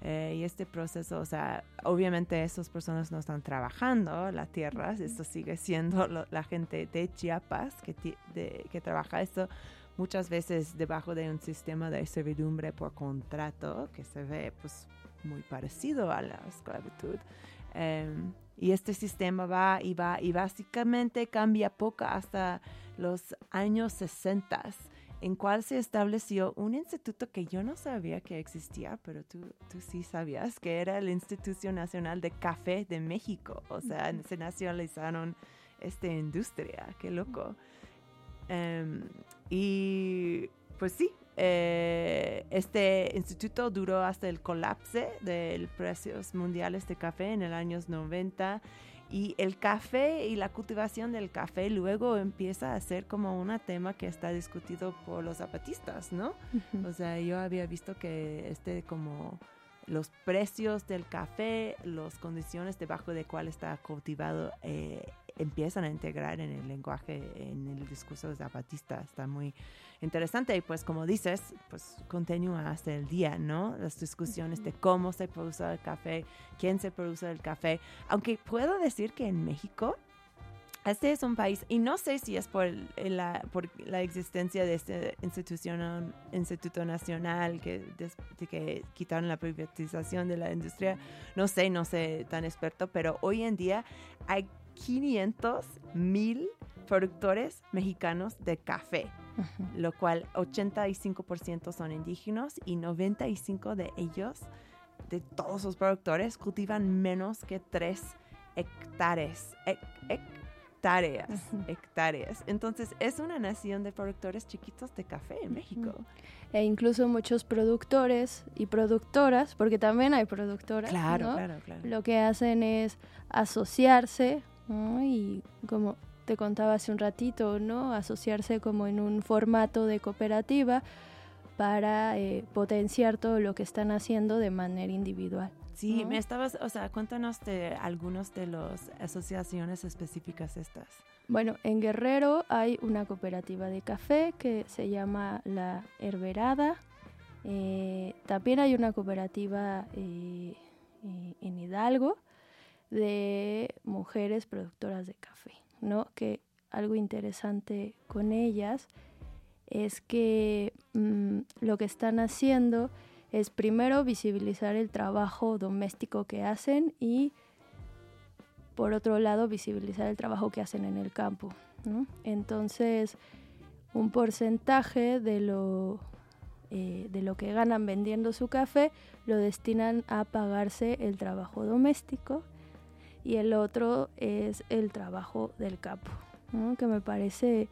Eh, y este proceso, o sea, obviamente esas personas no están trabajando las tierras, esto sigue siendo lo, la gente de Chiapas que, ti, de, que trabaja esto. Muchas veces debajo de un sistema de servidumbre por contrato que se ve pues, muy parecido a la esclavitud. Um, y este sistema va y va y básicamente cambia poco hasta los años sesenta, en cual se estableció un instituto que yo no sabía que existía, pero tú, tú sí sabías, que era el Instituto Nacional de Café de México. O sea, mm-hmm. se nacionalizaron esta industria, qué loco. Um, y pues sí, eh, este instituto duró hasta el colapso de los precios mundiales de café en el años noventa, y el café y la cultivación del café luego empieza a ser como un tema que está discutido por los zapatistas, ¿no? Uh-huh. O sea, yo había visto que este como los precios del café, las condiciones debajo de cuál está cultivado, eh, empiezan a integrar en el lenguaje, en el discurso zapatista. Está muy interesante y pues como dices, pues continúa hasta el día, ¿no? Las discusiones de cómo se produce el café, quién se produce el café. Aunque puedo decir que en México, este es un país, y no sé si es por la, por la existencia de esta institución, Instituto Nacional, que, des, que quitaron la privatización de la industria, no sé, no sé tan experto, pero hoy en día hay quinientos mil productores mexicanos de café, uh-huh. lo cual ochenta y cinco por ciento son indígenas y noventa y cinco por ciento de ellos, de todos los productores, cultivan menos que tres hectáreas. He- hectáreas, uh-huh. hectáreas. Entonces, es una nación de productores chiquitos de café en México. Uh-huh. E incluso muchos productores y productoras, porque también hay productoras, claro, ¿no? claro, claro. Lo que hacen es asociarse, ¿no? Y como te contaba hace un ratito, ¿no? Asociarse como en un formato de cooperativa para eh, potenciar todo lo que están haciendo de manera individual. Sí, ¿no? me estabas, o sea, cuéntanos de algunas de las asociaciones específicas estas. Bueno, en Guerrero hay una cooperativa de café que se llama La Herberada. Eh, también hay una cooperativa eh, eh, en Hidalgo de mujeres productoras de café, ¿no? Que algo interesante con ellas es que mmm, lo que están haciendo es primero visibilizar el trabajo doméstico que hacen y por otro lado visibilizar el trabajo que hacen en el campo, ¿no? Entonces un porcentaje de lo, eh, de lo que ganan vendiendo su café lo destinan a pagarse el trabajo doméstico y el otro es el trabajo del campo, ¿no? Que me parece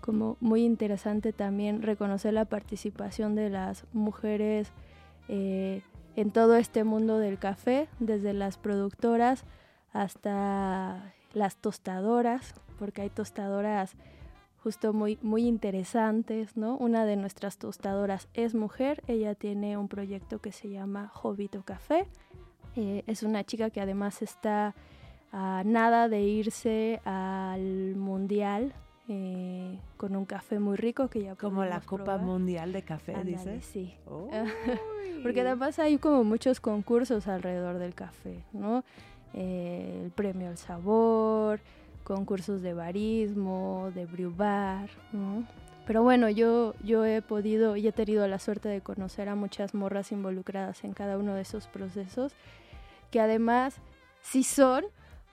como muy interesante también reconocer la participación de las mujeres eh, en todo este mundo del café, desde las productoras hasta las tostadoras, porque hay tostadoras justo muy, muy interesantes, ¿no? Una de nuestras tostadoras es mujer, ella tiene un proyecto que se llama Jovito Café. Eh, es una chica que además está a nada de irse al mundial eh, con un café muy rico que ya como la Copa probar. Mundial de Café. Andale, dices sí. Porque además hay como muchos concursos alrededor del café, ¿no? Eh, el premio al sabor, concursos de barismo, de brew bar, ¿no? Pero bueno, yo, yo he podido y he tenido la suerte de conocer a muchas morras involucradas en cada uno de esos procesos, que además sí son,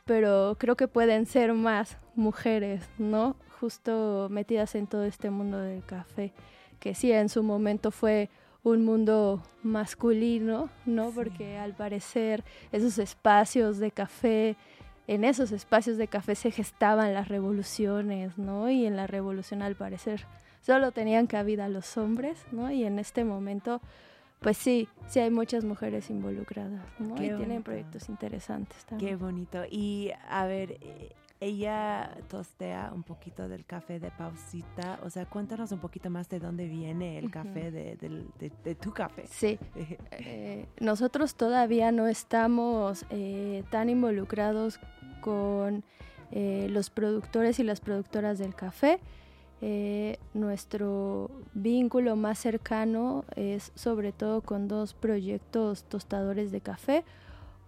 pero creo que pueden ser más mujeres, ¿no? Justo metidas en todo este mundo del café, que sí, en su momento fue un mundo masculino, ¿no? Sí. Porque al parecer esos espacios de café... En esos espacios de café se gestaban las revoluciones, ¿no? Y en la revolución, al parecer, solo tenían cabida los hombres, ¿no? Y en este momento, pues sí, sí hay muchas mujeres involucradas, ¿no? Qué y bonito. Tienen proyectos interesantes también. Qué bonito. Y, a ver, ella tostea un poquito del café de Pausita. O sea, cuéntanos un poquito más de dónde viene el café, uh-huh. de, de, de, de tu café. Sí. eh, nosotros todavía no estamos eh, tan involucrados con eh, los productores y las productoras del café. Eh, nuestro vínculo más cercano es sobre todo con dos proyectos tostadores de café.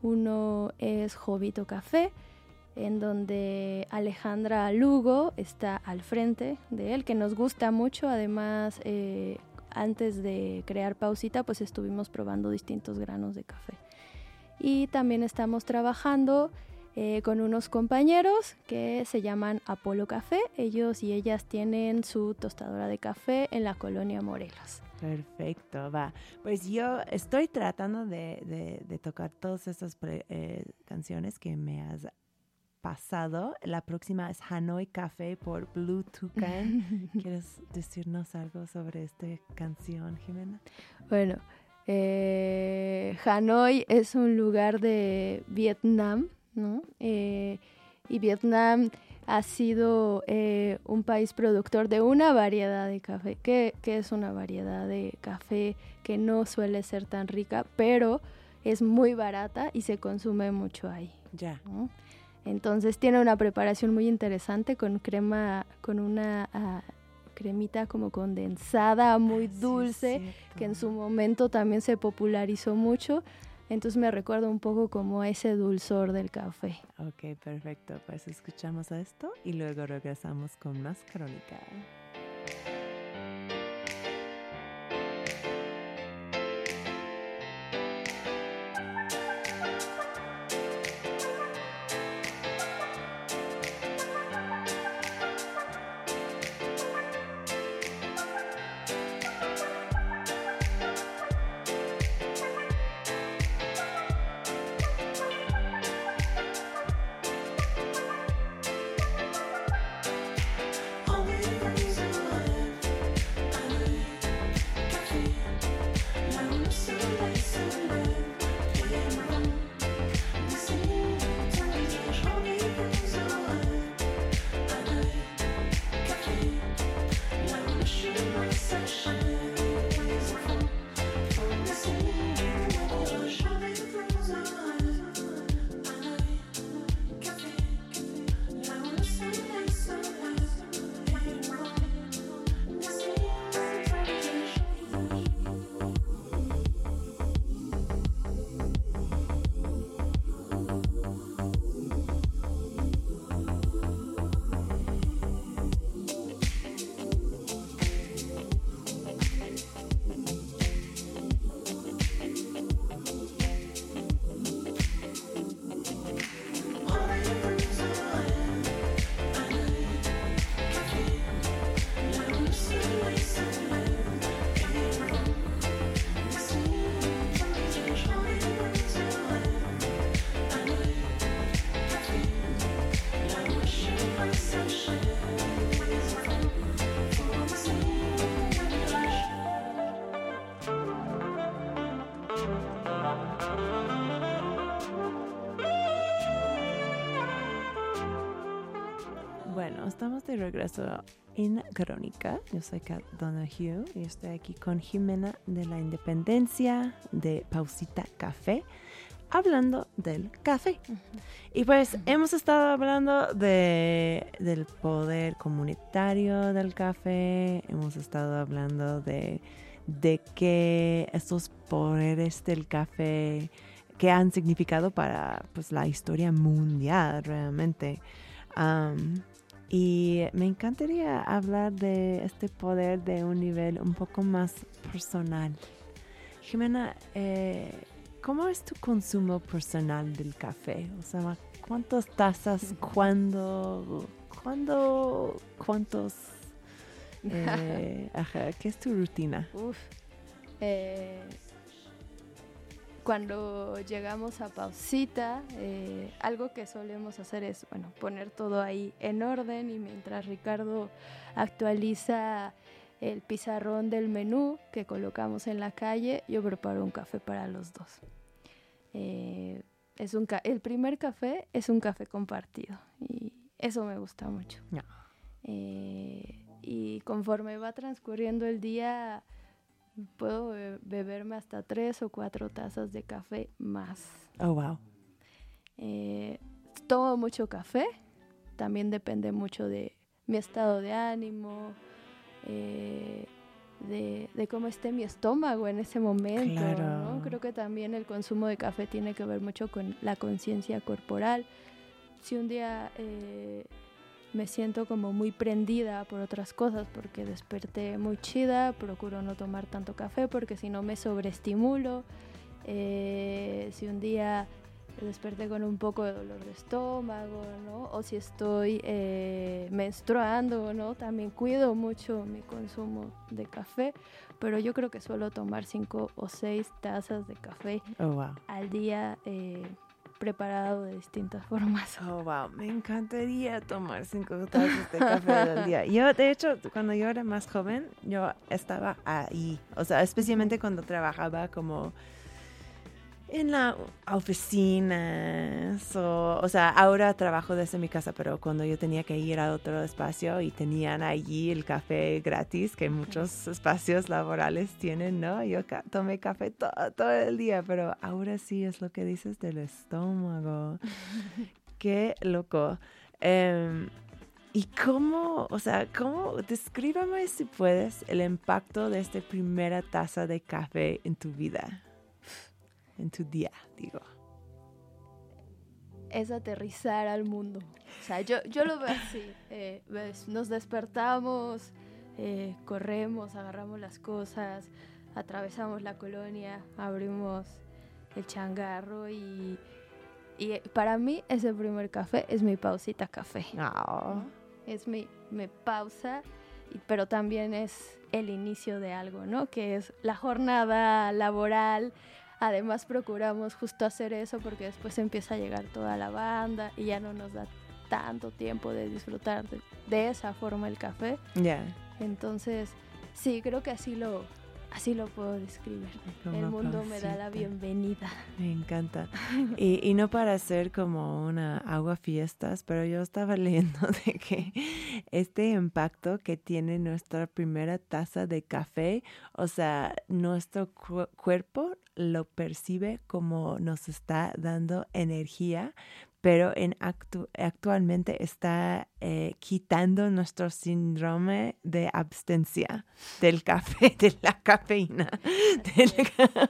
Uno es Jovito Café, en donde Alejandra Lugo está al frente de él, que nos gusta mucho. Además, eh, antes de crear Pausita, pues estuvimos probando distintos granos de café. Y también estamos trabajando eh, con unos compañeros que se llaman Apolo Café. Ellos y ellas tienen su tostadora de café en la colonia Morelos. Perfecto, va. Pues yo estoy tratando de, de, de tocar todas esas pre, eh, canciones que me has pasado. La próxima es Hanoi Café por Blue Toucan. ¿Quieres decirnos algo sobre esta canción, Jimena? Bueno, eh, Hanoi es un lugar de Vietnam, ¿no? Eh, y Vietnam ha sido eh, un país productor de una variedad de café, que, que es una variedad de café que no suele ser tan rica, pero es muy barata y se consume mucho ahí. Ya. ¿No? Entonces tiene una preparación muy interesante con crema, con una uh, cremita como condensada, muy ah, dulce, sí, que en su momento también se popularizó mucho. Entonces me recuerda un poco como a ese dulzor del café. Ok, perfecto. Pues escuchamos a esto y luego regresamos con más Crónica. Bueno, estamos de regreso en Crónica. Yo soy Kat Donohue y estoy aquí con Jimena de la Independencia de Pausita Café, hablando del café. Uh-huh. Y pues uh-huh. hemos estado hablando de, del poder comunitario del café, hemos estado hablando de, de que estos poderes del café que han significado para pues, la historia mundial realmente. Um, y me encantaría hablar de este poder de un nivel un poco más personal. Jimena, eh, ¿cómo es tu consumo personal del café? O sea, ¿cuántas tazas? ¿Cuándo? ¿Cuándo? ¿Cuántos? Eh, ajá, ¿qué es tu rutina? Uf, eh... Cuando llegamos a Pausita, eh, algo que solemos hacer es, bueno, poner todo ahí en orden, y mientras Ricardo actualiza el pizarrón del menú que colocamos en la calle, yo preparo un café para los dos. Eh, es un ca- el primer café es un café compartido, y eso me gusta mucho. No. Eh, y conforme va transcurriendo el día, puedo be- beberme hasta tres o cuatro tazas de café más. Oh, wow. Eh, tomo mucho café. También depende mucho de mi estado de ánimo, eh, de, de cómo esté mi estómago en ese momento. Claro. ¿No? Creo que también el consumo de café tiene que ver mucho con la conciencia corporal. Si un día eh, me siento como muy prendida por otras cosas porque desperté muy chida, procuro no tomar tanto café porque si no me sobreestimulo. Eh, si un día desperté con un poco de dolor de estómago, ¿no? O si estoy eh, menstruando, ¿no? También cuido mucho mi consumo de café, pero yo creo que suelo tomar cinco o seis tazas de café oh, wow. al día, eh, preparado de distintas formas. Oh, wow, me encantaría tomar cinco tazas de café al día. Yo, de hecho, cuando yo era más joven, yo estaba ahí. O sea, especialmente cuando trabajaba como en la oficina. So, o sea, ahora trabajo desde mi casa, pero cuando yo tenía que ir a otro espacio y tenían allí el café gratis, que muchos espacios laborales tienen, ¿no? Yo ca- tomé café to- todo el día, pero ahora sí es lo que dices del estómago. ¡Qué loco! Um, ¿Y cómo, o sea, cómo, descríbame si puedes el impacto de esta primera taza de café en tu vida? En tu día, digo. Es aterrizar al mundo. O sea, yo, yo lo veo así. Eh, ves, nos despertamos, eh, corremos, agarramos las cosas, atravesamos la colonia, abrimos el changarro y, y para mí ese primer café es mi pausita café. Oh. Es mi, mi pausa, pero también es el inicio de algo, ¿no? Que es la jornada laboral. Además procuramos justo hacer eso porque después empieza a llegar toda la banda y ya no nos da tanto tiempo de disfrutar de, de esa forma el café. Yeah. Entonces, sí, creo que así lo, así lo puedo describir. Como el mundo pausita. Me da la bienvenida. Me encanta. Y, y no para hacer como una agua fiestas, pero yo estaba leyendo de que este impacto que tiene nuestra primera taza de café, o sea, nuestro cu- cuerpo lo percibe como nos está dando energía, pero en actu- actualmente está eh, quitando nuestro síndrome de abstencia del café, de la cafeína. Del ca-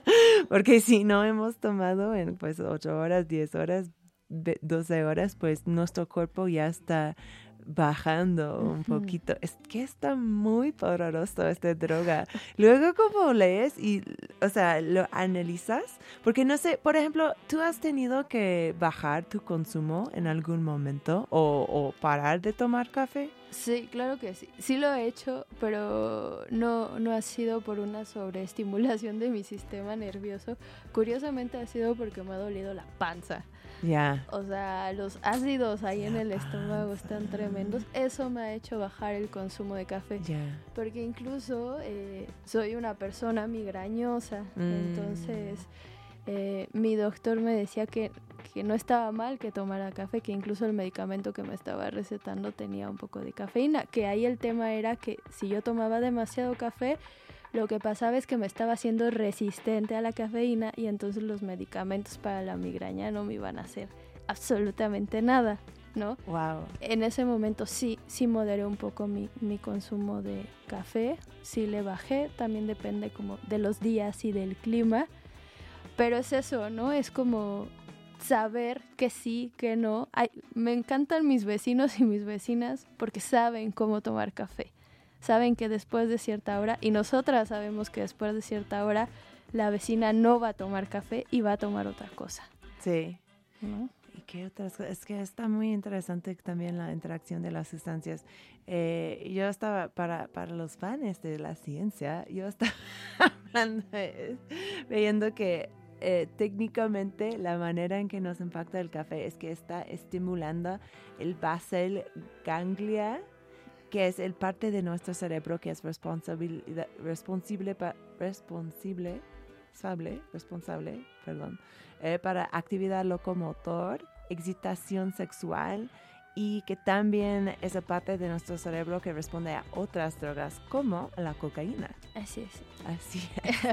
porque si no hemos tomado en pues, ocho horas, diez horas, doce horas, pues nuestro cuerpo ya está bajando un poquito. Es que está muy poderoso esta droga. Luego como lees y, o sea, lo analizas, porque no sé, por ejemplo, ¿tú has tenido que bajar tu consumo en algún momento o, o parar de tomar café? Sí, claro que sí. Sí lo he hecho, pero no, no ha sido por una sobreestimulación de mi sistema nervioso. Curiosamente ha sido porque me ha dolido la panza. Yeah. O sea, los ácidos ahí yeah, en el estómago están tremendos. Eso me ha hecho bajar el consumo de café. Yeah. Porque incluso eh, soy una persona migrañosa. Mm. Entonces, eh, mi doctor me decía que, que no estaba mal que tomara café, que incluso el medicamento que me estaba recetando tenía un poco de cafeína, que ahí el tema era que si yo tomaba demasiado café, lo que pasaba es que me estaba haciendo resistente a la cafeína y entonces los medicamentos para la migraña no me iban a hacer absolutamente nada, ¿no? Wow. En ese momento sí, sí moderé un poco mi, mi consumo de café, sí le bajé, también depende como de los días y del clima, pero es eso, ¿no? Es como saber que sí, que no. Ay, me encantan mis vecinos y mis vecinas porque saben cómo tomar café, saben que después de cierta hora, y nosotras sabemos que después de cierta hora la vecina no va a tomar café y va a tomar otra cosa. Sí. ¿No? ¿Y qué otras cosas? Es que está muy interesante también la interacción de las sustancias. Eh, yo estaba, para, para los fans de la ciencia, yo estaba hablando, eh, viendo que eh, técnicamente la manera en que nos impacta el café es que está estimulando el basal ganglia, que es el parte de nuestro cerebro que es responsable, responsable, responsable, responsable, perdón, eh, para actividad locomotor, excitación sexual, y que también es la parte de nuestro cerebro que responde a otras drogas como la cocaína. Así es. Así es.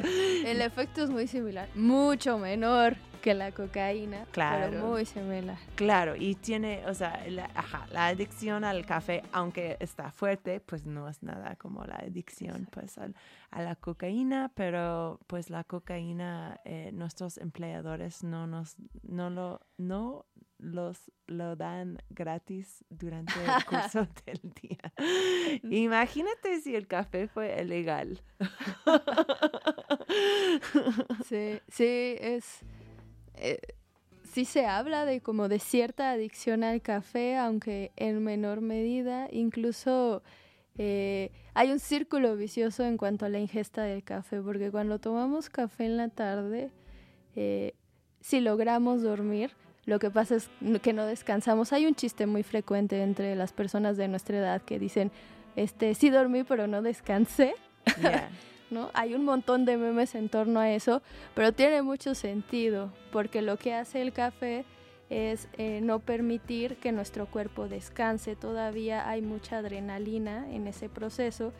El efecto es muy similar, mucho menor que la cocaína, claro, pero muy similar. Claro, y tiene, o sea, la, ajá, la adicción al café, aunque está fuerte, pues no es nada como la adicción pues, al, a la cocaína, pero pues la cocaína, eh, nuestros empleadores no nos, no lo, no los lo dan gratis durante el curso del día. Imagínate si el café fue ilegal. Sí, sí, es... Eh, sí se habla de como de cierta adicción al café, aunque en menor medida. Incluso eh, hay un círculo vicioso en cuanto a la ingesta del café, porque cuando tomamos café en la tarde, eh, si logramos dormir, lo que pasa es que no descansamos. Hay un chiste muy frecuente entre las personas de nuestra edad que dicen, este, sí dormí pero no descansé. Yeah. ¿No? Hay un montón de memes en torno a eso, pero tiene mucho sentido, porque lo que hace el café es eh, no permitir que nuestro cuerpo descanse. Todavía hay mucha adrenalina en ese proceso.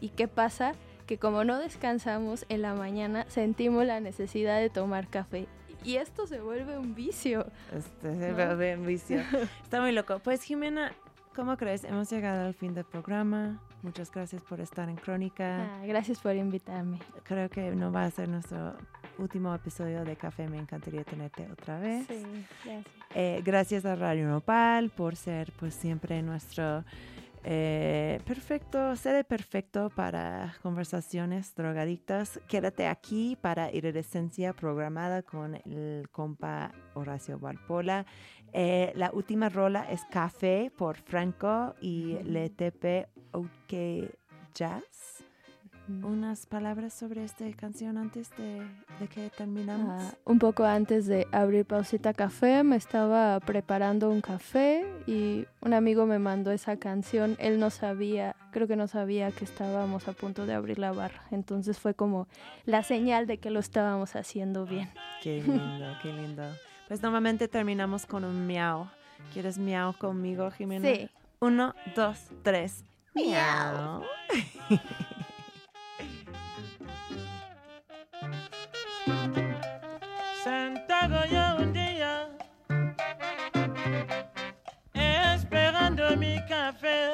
¿Y qué pasa? Que como no descansamos en la mañana, sentimos la necesidad de tomar café. Y esto se vuelve un vicio. Esto se vuelve ¿no? un vicio. Está muy loco. Pues, Jimena, ¿cómo crees? Hemos llegado al fin del programa. Muchas gracias por estar en Crónica. Ah, gracias por invitarme. Creo que no va a ser nuestro último episodio de Café. Me encantaría tenerte otra vez. Sí, gracias. Eh, gracias a Radio Nopal por ser pues siempre nuestro eh, perfecto, sede perfecto para conversaciones drogadictas. Quédate aquí para Iridescencia programada con el compa Horacio Valpola. Eh, la última rola es Café por Franco y Le Tepe. Okay, jazz. Unas palabras sobre esta canción antes de, de que terminamos. Ah, un poco antes de abrir Pausita Café, me estaba preparando un café y un amigo me mandó esa canción. Él no sabía, creo que no sabía que estábamos a punto de abrir la barra. Entonces fue como la señal de que lo estábamos haciendo bien. Qué lindo, qué lindo. Pues normalmente terminamos con un miau. ¿Quieres miau conmigo, Jimena? Sí. Uno, dos, tres. Miau. Sentado yo un día esperando mi café,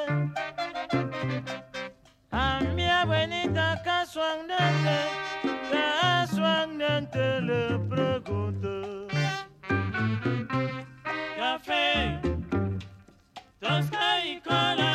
a mi abuelita casualmente, casualmente le pregunto, café, tosca y cola.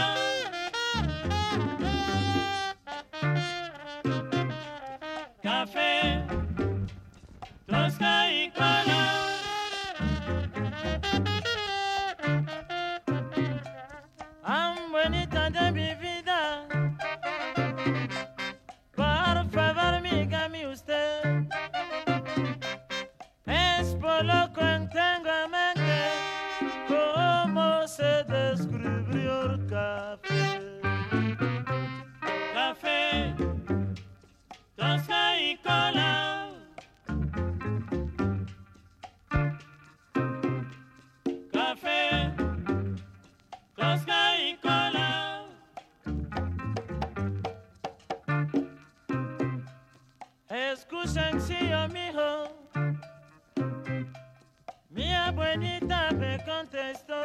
Escuchen, tío, mijo. Mi abuelita me contestó.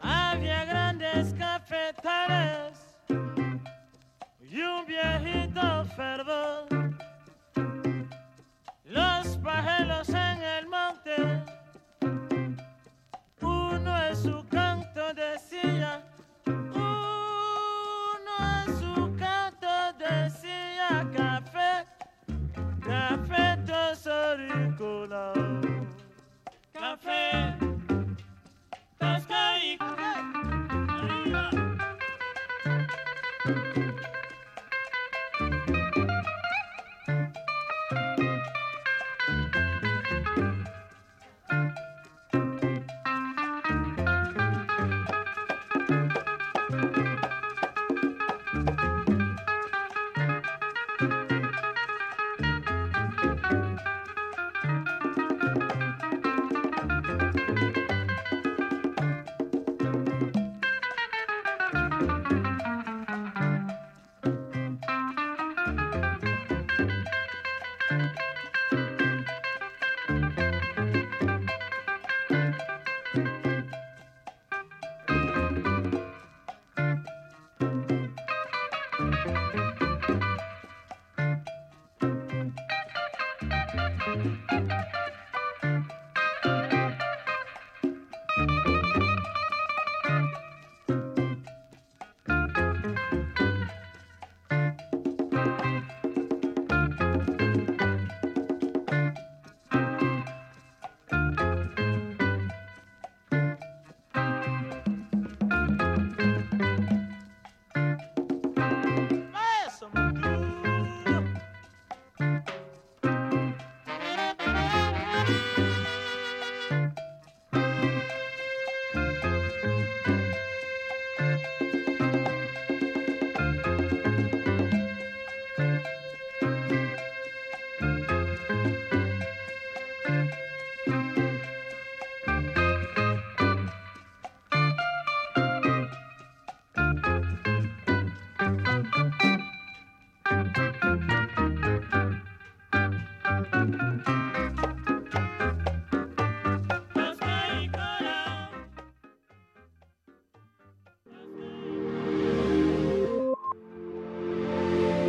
Había grandes cafetales y un viejito fervor. Los pajeros en el monte, uno en su canto decía, uno en su canto decía, café, café tosoricola, café toscaricola.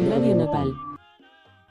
Radio Nopal.